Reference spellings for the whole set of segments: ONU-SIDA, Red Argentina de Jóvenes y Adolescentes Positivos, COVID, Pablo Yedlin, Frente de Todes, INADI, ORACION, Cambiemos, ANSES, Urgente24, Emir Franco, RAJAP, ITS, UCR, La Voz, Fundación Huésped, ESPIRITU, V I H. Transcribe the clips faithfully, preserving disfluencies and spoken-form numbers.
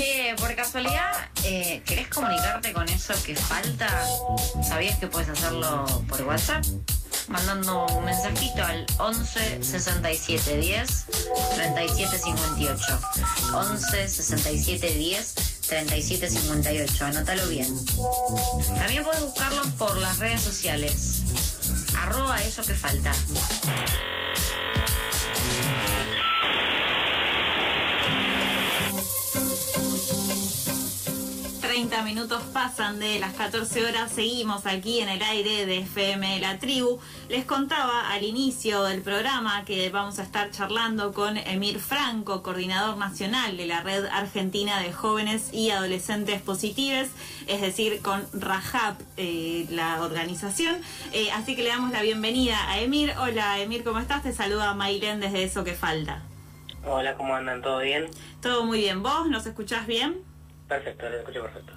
Che, por casualidad, eh, ¿querés comunicarte con eso que falta? ¿Sabías que puedes hacerlo por WhatsApp? Mandando un mensajito al once sesenta y siete diez treinta y siete cincuenta y ocho. once sesenta y siete diez treinta y siete cincuenta y ocho. Anótalo bien. También puedes buscarlos por las redes sociales. Arroba eso que falta. treinta minutos pasan de las catorce horas, seguimos aquí en el aire de F M La Tribu. Les contaba al inicio del programa que vamos a estar charlando con Emir Franco, coordinador nacional de la Red Argentina de Jóvenes y Adolescentes Positivos, es decir, con RAJAP, eh, la organización. Eh, así que le damos la bienvenida a Emir. Hola Emir, ¿cómo estás? Te saluda Mailén desde Eso que Falta. Hola, ¿cómo andan? ¿Todo bien? Todo muy bien. ¿Vos nos escuchás bien? Perfecto, lo escucho perfecto.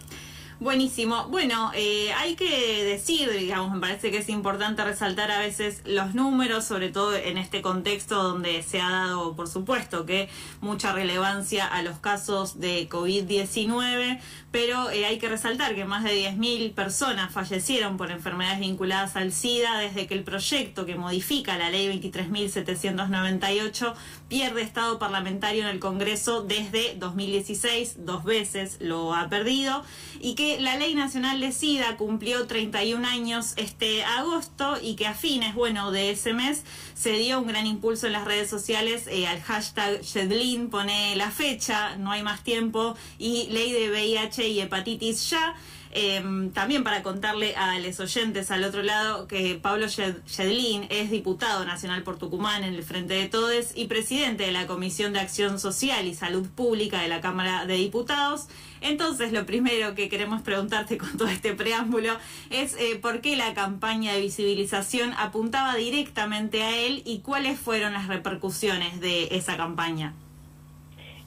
Buenísimo. Bueno, eh, hay que decir, digamos, me parece que es importante resaltar a veces los números, sobre todo en este contexto donde se ha dado, por supuesto, que mucha relevancia a los casos de COVID diecinueve, pero eh, hay que resaltar que más de diez mil personas fallecieron por enfermedades vinculadas al SIDA desde que el proyecto que modifica la ley veintitrés mil setecientos noventa y ocho pierde estado parlamentario en el Congreso desde dos mil dieciséis, dos veces lo ha perdido, y que la Ley Nacional de SIDA cumplió treinta y un años este agosto y que a fines, bueno, de ese mes se dio un gran impulso en las redes sociales eh, al hashtag Yedlin, pone la fecha, no hay más tiempo, y ley de V I H y hepatitis ya. Eh, también para contarle a los oyentes al otro lado que Pablo Yedlin es diputado nacional por Tucumán en el Frente de Todes y presidente de la Comisión de Acción Social y Salud Pública de la Cámara de Diputados. Entonces, lo primero que queremos preguntarte con todo este preámbulo es eh, por qué la campaña de visibilización apuntaba directamente a él y cuáles fueron las repercusiones de esa campaña.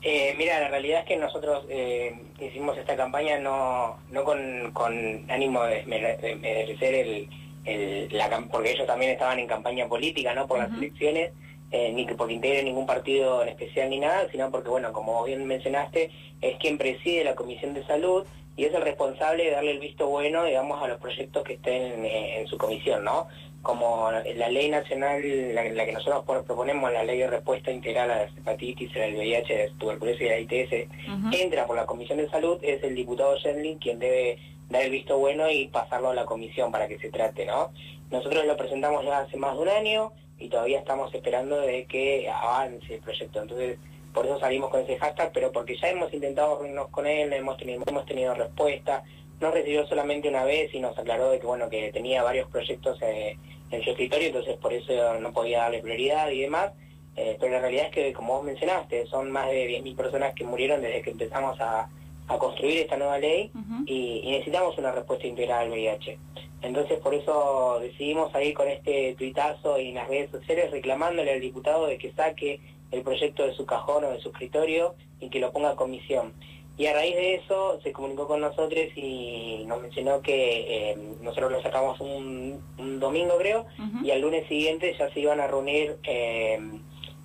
Eh, mira, la realidad es que nosotros eh, hicimos esta campaña no, no con, con ánimo de merecer el, el, la porque ellos también estaban en campaña política, no por uh-huh. las elecciones, eh, ni que porque integren ningún partido en especial ni nada, sino porque, bueno, como bien mencionaste, es quien preside la Comisión de Salud y es el responsable de darle el visto bueno, digamos, a los proyectos que estén en, en su comisión, ¿no? Como la ley nacional, la, la que nosotros proponemos, la ley de respuesta integral a la hepatitis, el V I H, la tuberculosis y la I T S, uh-huh. entra por la Comisión de Salud, es el diputado Yedlin quien debe dar el visto bueno y pasarlo a la comisión para que se trate, ¿no? Nosotros lo presentamos ya hace más de un año y todavía estamos esperando de que avance el proyecto, entonces por eso salimos con ese hashtag, pero porque ya hemos intentado reunirnos con él, hemos tenido, hemos tenido respuesta, nos recibió solamente una vez y nos aclaró de que, bueno, que tenía varios proyectos eh, en su escritorio, entonces por eso no podía darle prioridad y demás, eh, pero la realidad es que, como vos mencionaste, son más de diez mil personas que murieron desde que empezamos a, a construir esta nueva ley uh-huh. y, y necesitamos una respuesta integral al V I H. Entonces por eso decidimos salir con este tuitazo y en las redes sociales reclamándole al diputado de que saque el proyecto de su cajón o de su escritorio y que lo ponga a comisión. Y a raíz de eso se comunicó con nosotros y nos mencionó que eh, nosotros lo sacamos un, un domingo, creo, uh-huh. y al lunes siguiente ya se iban a reunir eh,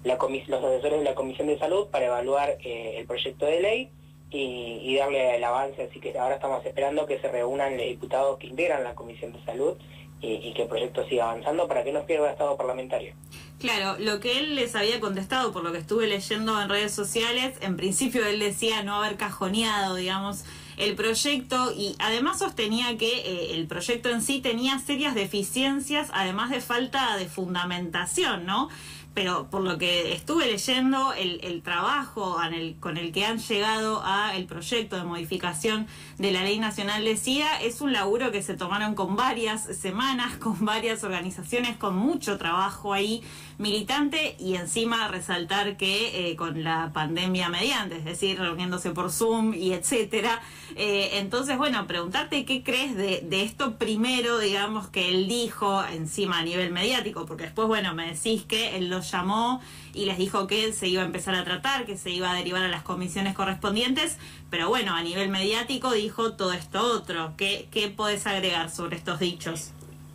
la comis- los asesores de la Comisión de Salud para evaluar eh, el proyecto de ley y, y darle el avance. Así que ahora estamos esperando que se reúnan los diputados que integran la Comisión de Salud y, y que el proyecto siga avanzando para que no pierda estado parlamentario. Claro, lo que él les había contestado, por lo que estuve leyendo en redes sociales, en principio él decía no haber cajoneado, digamos, el proyecto y además sostenía que eh, el proyecto en sí tenía serias deficiencias, además de falta de fundamentación, ¿no? Pero por lo que estuve leyendo, el, el trabajo en el, con el que han llegado al proyecto de modificación de la Ley Nacional de SIDA es un laburo que se tomaron con varias semanas, con varias organizaciones, con mucho trabajo ahí militante y encima resaltar que eh, con la pandemia mediante, es decir, reuniéndose por Zoom y etcétera. Eh, entonces, bueno, preguntarte qué crees de, de esto primero, digamos, que él dijo encima a nivel mediático, porque después, bueno, me decís que él los llamó y les dijo que se iba a empezar a tratar, que se iba a derivar a las comisiones correspondientes, pero bueno, a nivel mediático dijo todo esto otro. ¿Qué, qué podés agregar sobre estos dichos?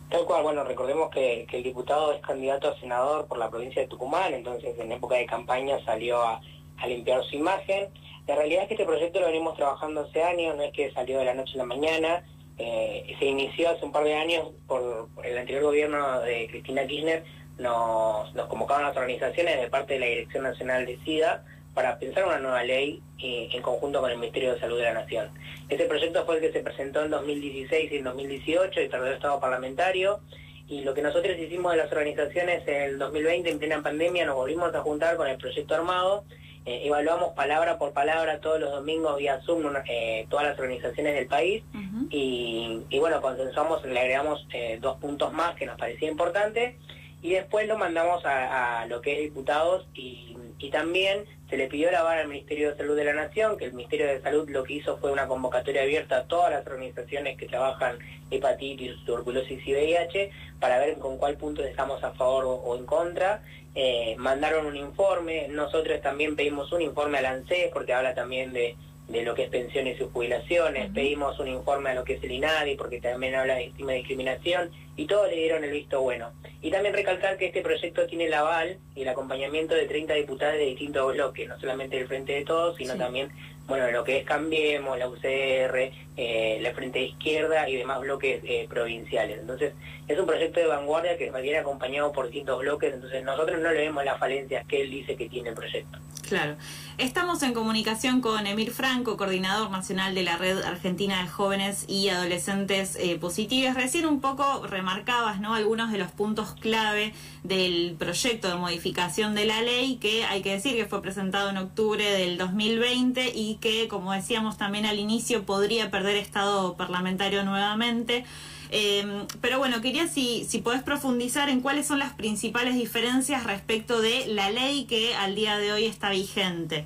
Tal cual, bueno, recordemos que, que el diputado es candidato a senador por la provincia de Tucumán, entonces en época de campaña salió a, a limpiar su imagen, La realidad es que este proyecto lo venimos trabajando hace años, no es que salió de la noche a la mañana. Eh, se inició hace un par de años por, por el anterior gobierno de Cristina Kirchner. Nos, nos convocaban las organizaciones de parte de la Dirección Nacional de SIDA para pensar una nueva ley eh, en conjunto con el Ministerio de Salud de la Nación. Ese proyecto fue el que se presentó en dos mil dieciséis y en dos mil dieciocho y tardó el Estado parlamentario, y lo que nosotros hicimos de las organizaciones en el dos mil veinte, en plena pandemia, nos volvimos a juntar con el proyecto armado, eh, evaluamos palabra por palabra todos los domingos vía Zoom eh, todas las organizaciones del país. Uh-huh. y, y bueno, consensuamos, le agregamos eh, dos puntos más que nos parecía importante, y después lo mandamos a, a lo que es diputados, y, y también se le pidió la vara al Ministerio de Salud de la Nación, que el Ministerio de Salud lo que hizo fue una convocatoria abierta a todas las organizaciones que trabajan hepatitis, tuberculosis y V I H, para ver con cuál punto estamos a favor o, o en contra. Eh, mandaron un informe, nosotros también pedimos un informe al ANSES, porque habla también de, de lo que es pensiones y jubilaciones, pedimos un informe a lo que es el INADI, porque también habla de estigma y discriminación, y todos le dieron el visto bueno. Y también recalcar que este proyecto tiene el aval y el acompañamiento de treinta diputados de distintos bloques, no solamente del Frente de Todos, sino sí. también, bueno, lo que es Cambiemos, la U C R, eh, la Frente de Izquierda y demás bloques eh, provinciales. Entonces, es un proyecto de vanguardia que viene acompañado por distintos bloques, entonces nosotros no le vemos las falencias que él dice que tiene el proyecto. Claro. Estamos en comunicación con Emir Franco, coordinador nacional de la Red Argentina de Jóvenes y Adolescentes eh, Positivos. Recién un poco remarcabas, ¿no?, algunos de los puntos clave del proyecto de modificación de la ley, que hay que decir que fue presentado en octubre del dos mil veinte y que, como decíamos también al inicio, podría perder estado parlamentario nuevamente. Eh, pero bueno, quería si, si podés profundizar en cuáles son las principales diferencias respecto de la ley que al día de hoy está vigente.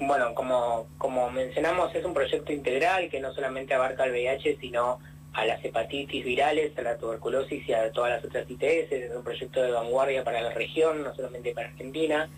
Bueno, como, como mencionamos, es un proyecto integral que no solamente abarca el V I H, sino a las hepatitis virales, a la tuberculosis y a todas las otras I T S. Es un proyecto de vanguardia para la región, no solamente para Argentina.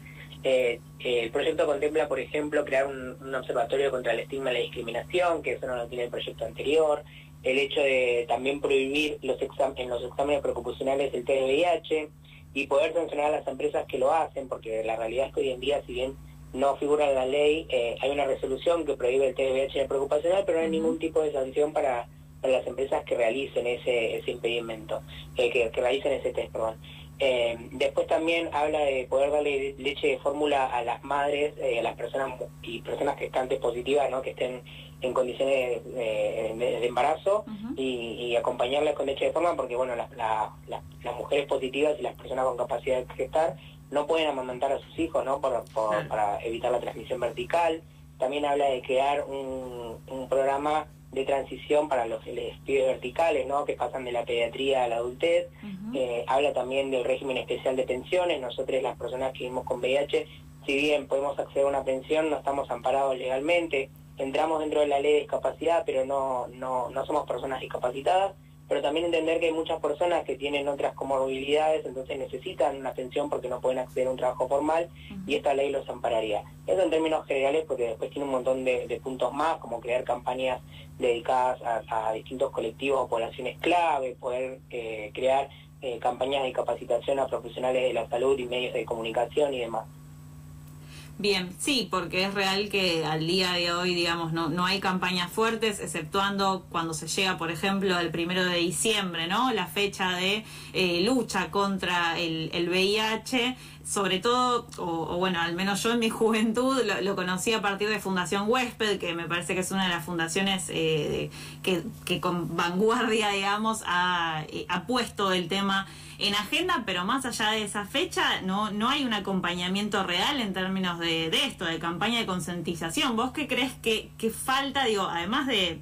Eh, eh, el proyecto contempla, por ejemplo, crear un, un observatorio contra el estigma y la discriminación, que eso no lo tiene el proyecto anterior. El hecho de también prohibir los exam- en los exámenes preocupacionales el test de V I H y poder sancionar a las empresas que lo hacen, porque la realidad es que hoy en día, si bien no figura en la ley, eh, hay una resolución que prohíbe el test de V I H preocupacional, pero no hay ningún tipo de sanción para, para las empresas que realicen ese, ese impedimento, eh, que, que realicen ese test, perdón. Eh, después también habla de poder darle leche de fórmula a las madres, eh, a las personas y personas gestantes positivas, ¿no?, que estén en condiciones eh, de, de embarazo. Uh-huh. y, y acompañarlas con leche de fórmula, porque bueno, las, la, la, las mujeres positivas y las personas con capacidad de gestar no pueden amamantar a sus hijos, ¿no?, por, por, uh-huh. para evitar la transmisión vertical. También habla de crear un, un programa de transición para los pibes verticales, ¿no?, que pasan de la pediatría a la adultez. Uh-huh. eh, habla también del régimen especial de pensiones. Nosotros, las personas que vivimos con V I H, si bien podemos acceder a una pensión, no estamos amparados legalmente, entramos dentro de la ley de discapacidad, pero no, no, no somos personas discapacitadas. Pero también entender que hay muchas personas que tienen otras comorbilidades, entonces necesitan una pensión porque no pueden acceder a un trabajo formal, y esta ley los ampararía. Eso en términos generales, porque después tiene un montón de, de puntos más, como crear campañas dedicadas a, a distintos colectivos o poblaciones clave, poder eh, crear eh, campañas de capacitación a profesionales de la salud y medios de comunicación y demás. Bien, sí, porque es real que al día de hoy, digamos, no no hay campañas fuertes, exceptuando cuando se llega, por ejemplo, al primero de diciembre, ¿no?, la fecha de eh, lucha contra el, el V I H, sobre todo, o, o bueno, al menos yo en mi juventud lo, lo conocí a partir de Fundación Huésped, que me parece que es una de las fundaciones eh, de, que, que con vanguardia, digamos, ha, ha puesto el tema en agenda, pero más allá de esa fecha no, no hay un acompañamiento real en términos de, de esto, de campaña de concientización. ¿Vos qué crees que, que falta, digo, además de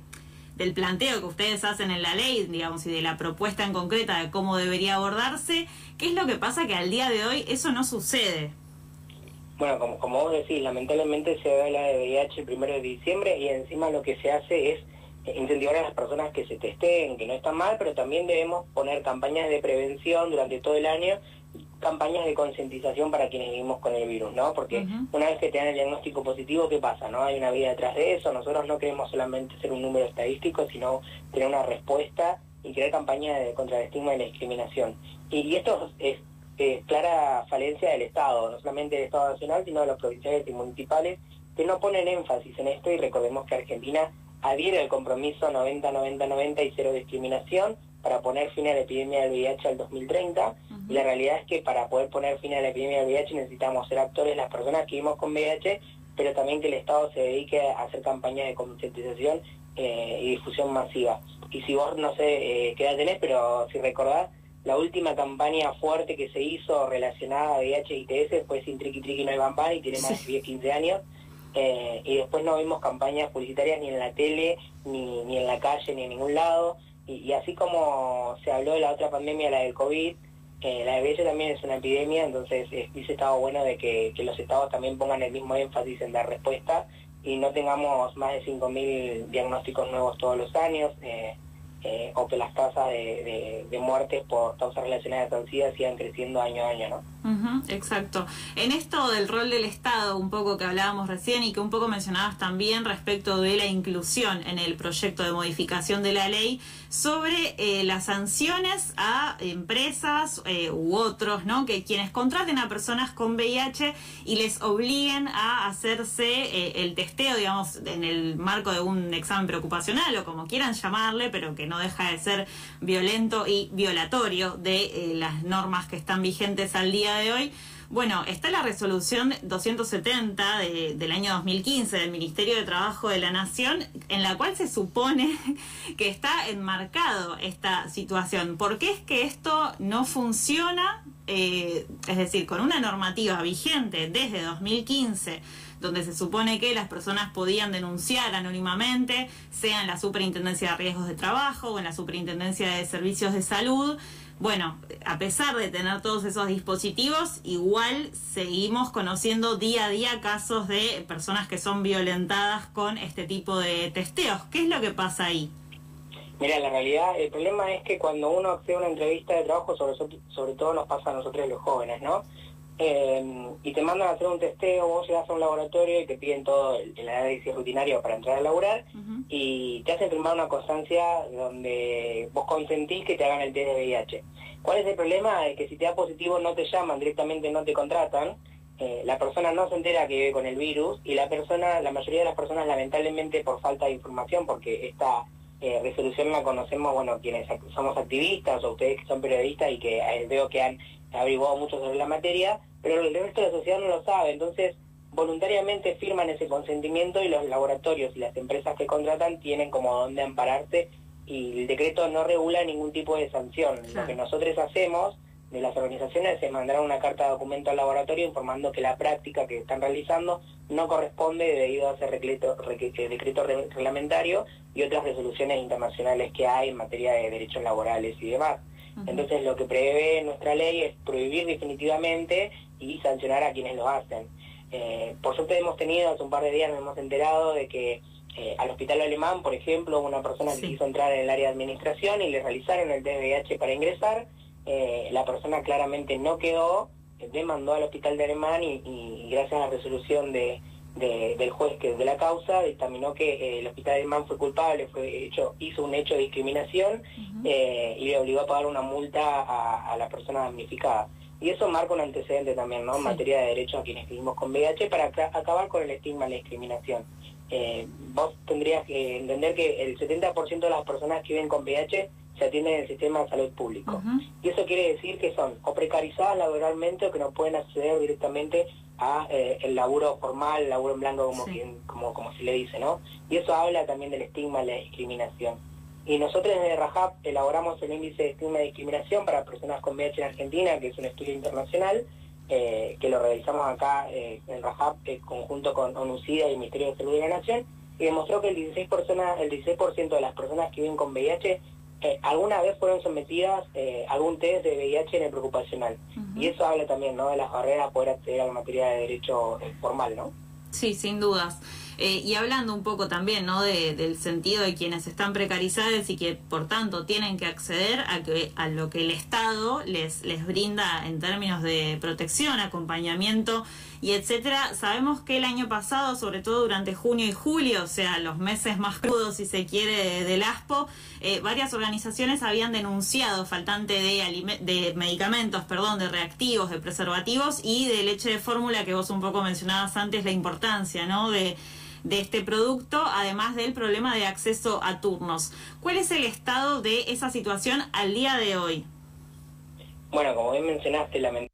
del planteo que ustedes hacen en la ley, digamos, y de la propuesta en concreta de cómo debería abordarse? ¿Qué es lo que pasa que al día de hoy eso no sucede? Bueno, como, como vos decís, lamentablemente se habla de V I H el primero de diciembre y encima lo que se hace es incentivar a las personas que se testeen, que no está mal, pero también debemos poner campañas de prevención durante todo el año, campañas de concientización para quienes vivimos con el virus, ¿no? Porque uh-huh. una vez que te dan el diagnóstico positivo, ¿qué pasa? ¿No? Hay una vida detrás de eso. Nosotros no queremos solamente ser un número estadístico, sino tener una respuesta y crear campañas de, contra el estigma y la discriminación. Y, y esto es, es, es clara falencia del Estado, no solamente del Estado Nacional, sino de los provinciales y municipales, que no ponen énfasis en esto, y recordemos que Argentina adhiere al compromiso noventa noventa noventa y cero discriminación para poner fin a la epidemia del V I H al dos mil treinta, uh-huh. y la realidad es que para poder poner fin a la epidemia del V I H necesitamos ser actores las personas que vivimos con V I H, pero también que el Estado se dedique a hacer campañas de concientización eh, y difusión masiva. Y si vos, no sé eh, qué edad tenés, pero si recordás, la última campaña fuerte que se hizo relacionada a V I H y I T S fue Sin Triqui Triqui No Hay Bambá, y tiene más de diez, quince años, eh, y después no vimos campañas publicitarias ni en la tele, ni, ni en la calle, ni en ningún lado. Y, y así como se habló de la otra pandemia, la del COVID, eh, la de V I H también es una epidemia, entonces es, dice estado bueno de que, que los estados también pongan el mismo énfasis en dar respuesta y no tengamos más de cinco mil diagnósticos nuevos todos los años, eh, eh, o que las tasas de, de, de muertes por causas relacionadas al SIDA sigan creciendo año a año, ¿no? Uh-huh, exacto. En esto del rol del Estado, un poco que hablábamos recién y que un poco mencionabas también respecto de la inclusión en el proyecto de modificación de la ley sobre eh, las sanciones a empresas eh, u otros, ¿no? Que quienes contraten a personas con V I H y les obliguen a hacerse eh, el testeo, digamos, en el marco de un examen preocupacional o como quieran llamarle, pero que no deja de ser violento y violatorio de eh, las normas que están vigentes al día de hoy. Bueno, está la resolución doscientos setenta de, del año dos mil quince del Ministerio de Trabajo de la Nación, en la cual se supone que está enmarcado esta situación. ¿Por qué es que esto no funciona? Eh, es decir, con una normativa vigente desde dos mil quince, donde se supone que las personas podían denunciar anónimamente, sea en la Superintendencia de Riesgos de Trabajo o en la Superintendencia de Servicios de Salud. Bueno, a pesar de tener todos esos dispositivos, igual seguimos conociendo día a día casos de personas que son violentadas con este tipo de testeos. ¿Qué es lo que pasa ahí? Mira, la realidad, el problema es que cuando uno accede a una entrevista de trabajo, sobre, sobre todo nos pasa a nosotros los jóvenes, ¿no? Eh, y te mandan a hacer un testeo, vos llegas a un laboratorio y te piden todo el, el análisis rutinario para entrar a laburar, uh-huh. y te hacen firmar una constancia donde vos consentís que te hagan el test de V I H. ¿Cuál es el problema? Es que si te da positivo no te llaman, directamente no te contratan, eh, la persona no se entera que vive con el virus, y la persona, la mayoría de las personas, lamentablemente por falta de información, porque esta eh, resolución la conocemos, bueno, quienes somos activistas o ustedes que son periodistas y que eh, veo que han averiguado mucho sobre la materia, pero el resto de la sociedad no lo sabe, entonces voluntariamente firman ese consentimiento y los laboratorios y las empresas que contratan tienen como dónde ampararse, y el decreto no regula ningún tipo de sanción. Claro. Lo que nosotros hacemos de las organizaciones es mandar una carta de documento al laboratorio informando que la práctica que están realizando no corresponde debido a ese decreto, decreto reglamentario y otras resoluciones internacionales que hay en materia de derechos laborales y demás. Entonces lo que prevé nuestra ley es prohibir definitivamente y sancionar a quienes lo hacen. Eh, por suerte hemos tenido, hace un par de días nos hemos enterado de que eh, al Hospital Alemán, por ejemplo, una persona sí. que quiso entrar en el área de administración y le realizaron el test de V I H para ingresar, eh, la persona claramente no quedó, demandó al Hospital de Alemán y, y gracias a la resolución de, de, del juez que de la causa dictaminó que eh, el Hospital Alemán fue culpable, fue hecho, hizo un hecho de discriminación. Uh-huh. Eh, y le obligó a pagar una multa a, a la persona damnificada. Y eso marca un antecedente también, ¿no? En sí. materia de derechos a quienes vivimos con V I H, para acabar con el estigma de la discriminación. Eh, vos tendrías que entender que el setenta por ciento de las personas que viven con V I H se atienden en el sistema de salud público. Uh-huh. Y eso quiere decir que son o precarizadas laboralmente o que no pueden acceder directamente a eh, el laburo formal, el laburo en blanco, como, sí. quien, como, como se le dice, ¿no? Y eso habla también del estigma de la discriminación. Y nosotros desde RAJAP elaboramos el índice de estigma y discriminación para personas con V I H en Argentina, que es un estudio internacional, eh, que lo realizamos acá eh, en RAJAP, eh, conjunto con ONU-SIDA y el Ministerio de Salud de la Nación, y demostró que el dieciséis por ciento de las personas que viven con V I H eh, alguna vez fueron sometidas eh, a algún test de V I H en el preocupacional. Uh-huh. Y eso habla también, ¿no?, de las barreras a poder acceder a la materia de derecho eh, formal, ¿no? Sí, sin dudas. Eh, y hablando un poco también, ¿no?, de, del sentido de quienes están precarizados y que por tanto tienen que acceder a, que, a lo que el Estado les, les brinda en términos de protección, acompañamiento y etcétera. Sabemos que el año pasado, sobre todo durante junio y julio, o sea, los meses más crudos, si se quiere, del ASPO, eh, varias organizaciones habían denunciado faltante de, de medicamentos, perdón, de reactivos, de preservativos y de leche de fórmula, que vos un poco mencionabas antes la importancia, ¿no?, de, de este producto, además del problema de acceso a turnos. ¿Cuál es el estado de esa situación al día de hoy? Bueno, como bien mencionaste, lamentablemente,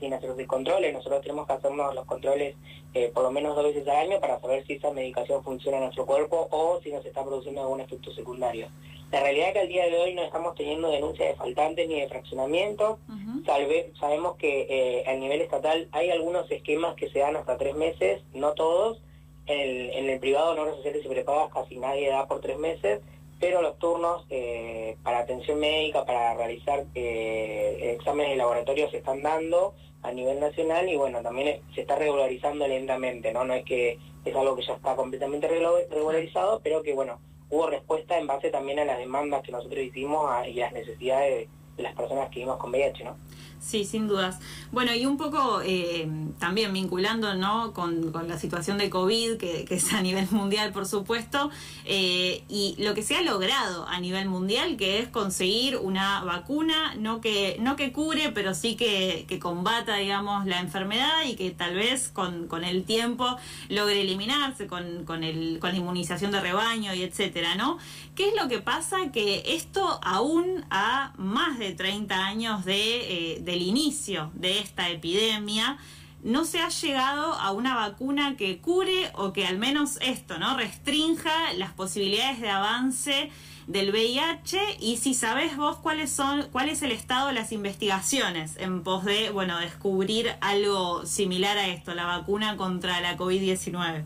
sin hacer los controles, nosotros tenemos que hacernos los controles eh, por lo menos dos veces al año para saber si esa medicación funciona en nuestro cuerpo o si nos está produciendo algún efecto secundario. La realidad es que al día de hoy no estamos teniendo denuncias de faltantes ni de fraccionamiento. Uh-huh. Salve, sabemos que eh, a nivel estatal hay algunos esquemas que se dan hasta tres meses, no todos. En el, en el privado, en obras sociales y prepagas, casi nadie da por tres meses, pero los turnos eh, para atención médica, para realizar eh, exámenes de laboratorio se están dando a nivel nacional y bueno, también se está regularizando lentamente, ¿no? No es que es algo que ya está completamente regularizado, pero que bueno, hubo respuesta en base también a las demandas que nosotros hicimos a, y a las necesidades de las personas que vivimos con V I H, ¿no? Sí, sin dudas. Bueno, y un poco eh, también vinculando, ¿no?, con, con la situación de COVID, que, que es a nivel mundial, por supuesto, eh, y lo que se ha logrado a nivel mundial, que es conseguir una vacuna, no que no que cure, pero sí que, que combata, digamos, la enfermedad y que tal vez con, con el tiempo logre eliminarse con, con, el, con la inmunización de rebaño y etcétera, ¿no? ¿Qué es lo que pasa? Que esto aún a más de treinta años de... Eh, de del inicio de esta epidemia, no se ha llegado a una vacuna que cure o que al menos esto, ¿no?, restrinja las posibilidades de avance del V I H. Y si sabés vos cuáles son, cuál es el estado de las investigaciones en pos de, bueno, descubrir algo similar a esto, la vacuna contra la COVID diecinueve.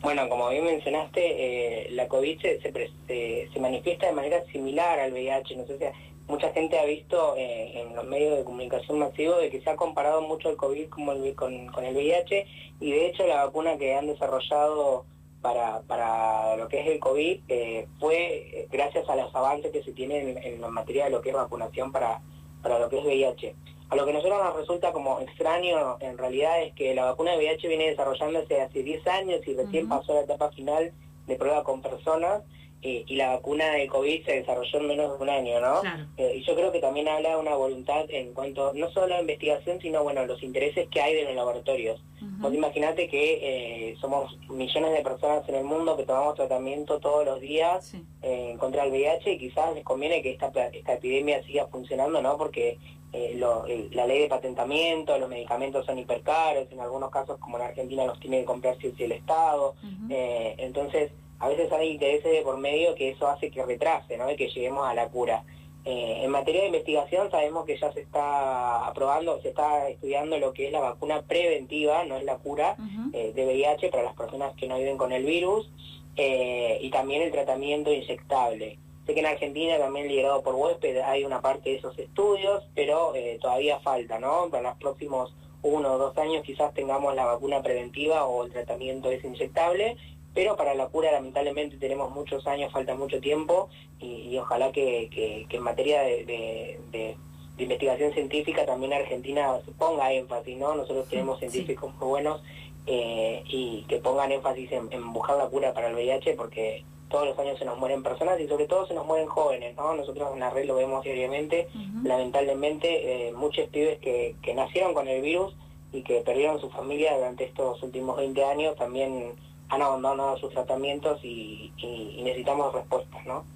Bueno, como bien mencionaste, eh, la COVID se, se, pre se, se manifiesta de manera similar al V I H, no sé si... Mucha gente ha visto eh, en los medios de comunicación masivo de que se ha comparado mucho el COVID como el, con, con el V I H, y de hecho la vacuna que han desarrollado para, para lo que es el COVID eh, fue gracias a los avances que se tienen en, en materia de lo que es vacunación para, para lo que es V I H. A lo que a nosotros nos resulta como extraño en realidad es que la vacuna de V I H viene desarrollándose hace diez años y recién Uh-huh. pasó la etapa final de prueba con personas, y la vacuna de COVID se desarrolló en menos de un año, ¿no? Claro. Eh, y yo creo que también habla de una voluntad en cuanto, no solo a la investigación, sino, bueno, los intereses que hay de los laboratorios. Uh-huh. Vos imaginate que eh, somos millones de personas en el mundo que tomamos tratamiento todos los días sí. eh, contra el V I H, y quizás les conviene que esta, esta epidemia siga funcionando, ¿no? Porque eh, lo, el, la ley de patentamiento, los medicamentos son hipercaros, en algunos casos, como en Argentina, los tiene que comprar si el Estado. Uh-huh. eh, entonces... A veces hay intereses de por medio que eso hace que retrase, ¿no?, y que lleguemos a la cura. Eh, en materia de investigación sabemos que ya se está aprobando, se está estudiando lo que es la vacuna preventiva, no es la cura, uh-huh. eh, de V I H para las personas que no viven con el virus, eh, y también el tratamiento inyectable. Sé que en Argentina, también liderado por Huésped, hay una parte de esos estudios, pero eh, todavía falta, ¿no? Para los próximos uno o dos años quizás tengamos la vacuna preventiva o el tratamiento es inyectable, pero para la cura lamentablemente tenemos muchos años, falta mucho tiempo, y, y ojalá que, que, que en materia de, de, de, de investigación científica también Argentina ponga énfasis, ¿no? Nosotros tenemos sí, científicos sí. muy buenos eh, y que pongan énfasis en, en buscar la cura para el V I H, porque todos los años se nos mueren personas y sobre todo se nos mueren jóvenes, ¿no? Nosotros en la red lo vemos diariamente, uh-huh. lamentablemente eh, muchos pibes que, que nacieron con el virus y que perdieron su familia durante estos últimos veinte años también han abandonado sus tratamientos y, y, y necesitamos respuestas, ¿no?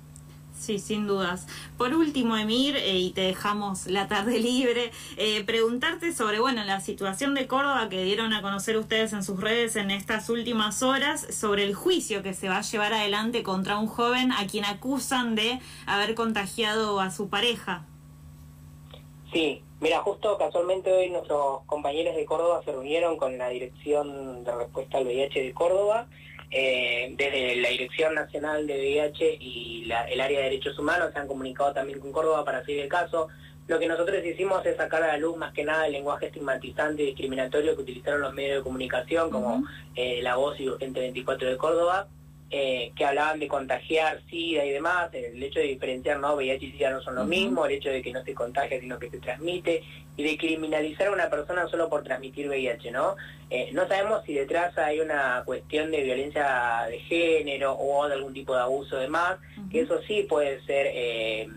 Sí, sin dudas. Por último, Emir, eh, y te dejamos la tarde libre, eh, preguntarte sobre, bueno, la situación de Córdoba que dieron a conocer ustedes en sus redes en estas últimas horas, sobre el juicio que se va a llevar adelante contra un joven a quien acusan de haber contagiado a su pareja. Sí. Mira, justo casualmente hoy nuestros compañeros de Córdoba se reunieron con la Dirección de Respuesta al V I H de Córdoba, eh, desde la Dirección Nacional de V I H y la, el Área de Derechos Humanos se han comunicado también con Córdoba para seguir el caso. Lo que nosotros hicimos es sacar a la luz más que nada el lenguaje estigmatizante y discriminatorio que utilizaron los medios de comunicación como eh, La Voz y Urgente veinticuatro de Córdoba, eh, que hablaban de contagiar SIDA y demás, el hecho de diferenciar, ¿no? V I H y SIDA no son lo mismo, el hecho de que no se contagia sino que se transmite, y de criminalizar a una persona solo por transmitir V I H, ¿no? Eh, no sabemos si detrás hay una cuestión de violencia de género o de algún tipo de abuso y demás, que eso sí puede ser... Eh,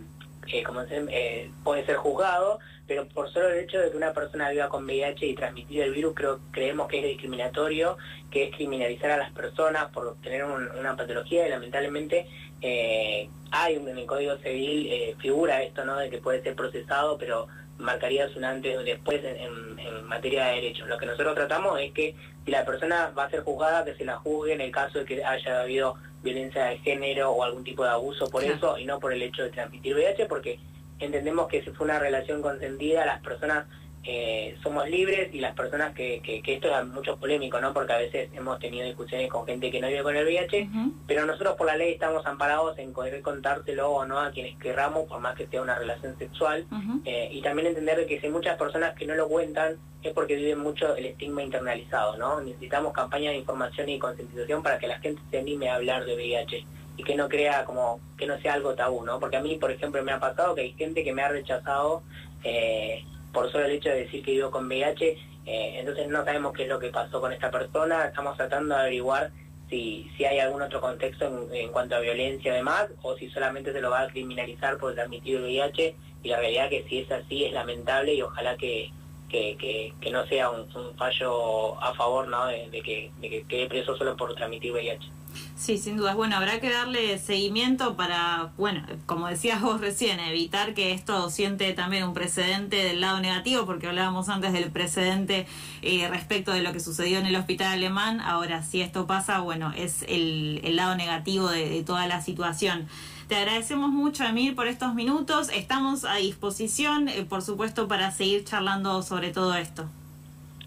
Eh, como se, eh, puede ser juzgado, pero por solo el hecho de que una persona viva con V I H y transmitir el virus creo, creemos que es discriminatorio, que es criminalizar a las personas por tener un, una patología, y lamentablemente eh, hay en el Código Civil eh, figura esto, ¿no?, de que puede ser procesado, pero marcaría un antes o después en, en, en materia de derechos. Lo que nosotros tratamos es que si la persona va a ser juzgada, que se la juzgue en el caso de que haya habido violencia de género o algún tipo de abuso por claro. eso, y no por el hecho de transmitir V I H, porque entendemos que si fue una relación consentida, las personas eh, somos libres, y las personas que, que, que esto es mucho polémico, ¿no?, porque a veces hemos tenido discusiones con gente que no vive con el V I H, uh-huh. pero nosotros por la ley estamos amparados en poder contárselo o no a quienes querramos, por más que sea una relación sexual, uh-huh. eh, y también entender que si hay muchas personas que no lo cuentan, es porque viven mucho el estigma internalizado, ¿no? Necesitamos campañas de información y concientización para que la gente se anime a hablar de V I H y que no crea como que no sea algo tabú, ¿no? Porque a mí, por ejemplo, me ha pasado que hay gente que me ha rechazado eh, por solo el hecho de decir que vivo con V I H, eh, entonces no sabemos qué es lo que pasó con esta persona, estamos tratando de averiguar si, si hay algún otro contexto en, en cuanto a violencia y demás, o si solamente se lo va a criminalizar por transmitir V I H, y la realidad que si es así es lamentable, y ojalá que Que, que, que no sea un, un fallo a favor, ¿no?, de, de que quede que preso solo por transmitir V I H. Sí, sin dudas. Bueno, habrá que darle seguimiento para, bueno, como decías vos recién, evitar que esto siente también un precedente del lado negativo, porque hablábamos antes del precedente eh, respecto de lo que sucedió en el hospital alemán. Ahora, si esto pasa, bueno, es el, el lado negativo de, de toda la situación. Te agradecemos mucho, Emir, por estos minutos. Estamos a disposición, eh, por supuesto, para seguir charlando sobre todo esto.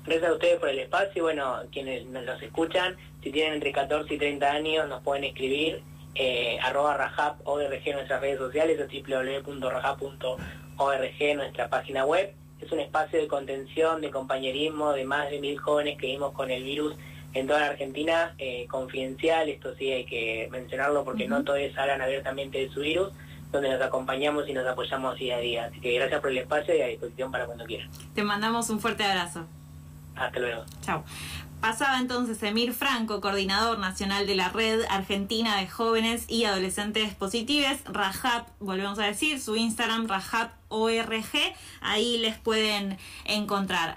Gracias a ustedes por el espacio. Y bueno, quienes nos escuchan, si tienen entre catorce y treinta años, nos pueden escribir eh, arroba rajap punto org en nuestras redes sociales, o doble u doble u doble u punto rajap punto org en nuestra página web. Es un espacio de contención, de compañerismo, de más de mil jóvenes que vivimos con el virus en toda la Argentina, eh, confidencial, esto sí hay que mencionarlo porque uh-huh. no todos hablan abiertamente de su virus, donde nos acompañamos y nos apoyamos día a día. Así que gracias por el espacio y a disposición para cuando quieran. Te mandamos un fuerte abrazo. Hasta luego. Chao. Pasaba entonces Emir Franco, coordinador nacional de la Red Argentina de Jóvenes y Adolescentes Positivos, Rajap, volvemos a decir, su Instagram, rajap punto org, ahí les pueden encontrar.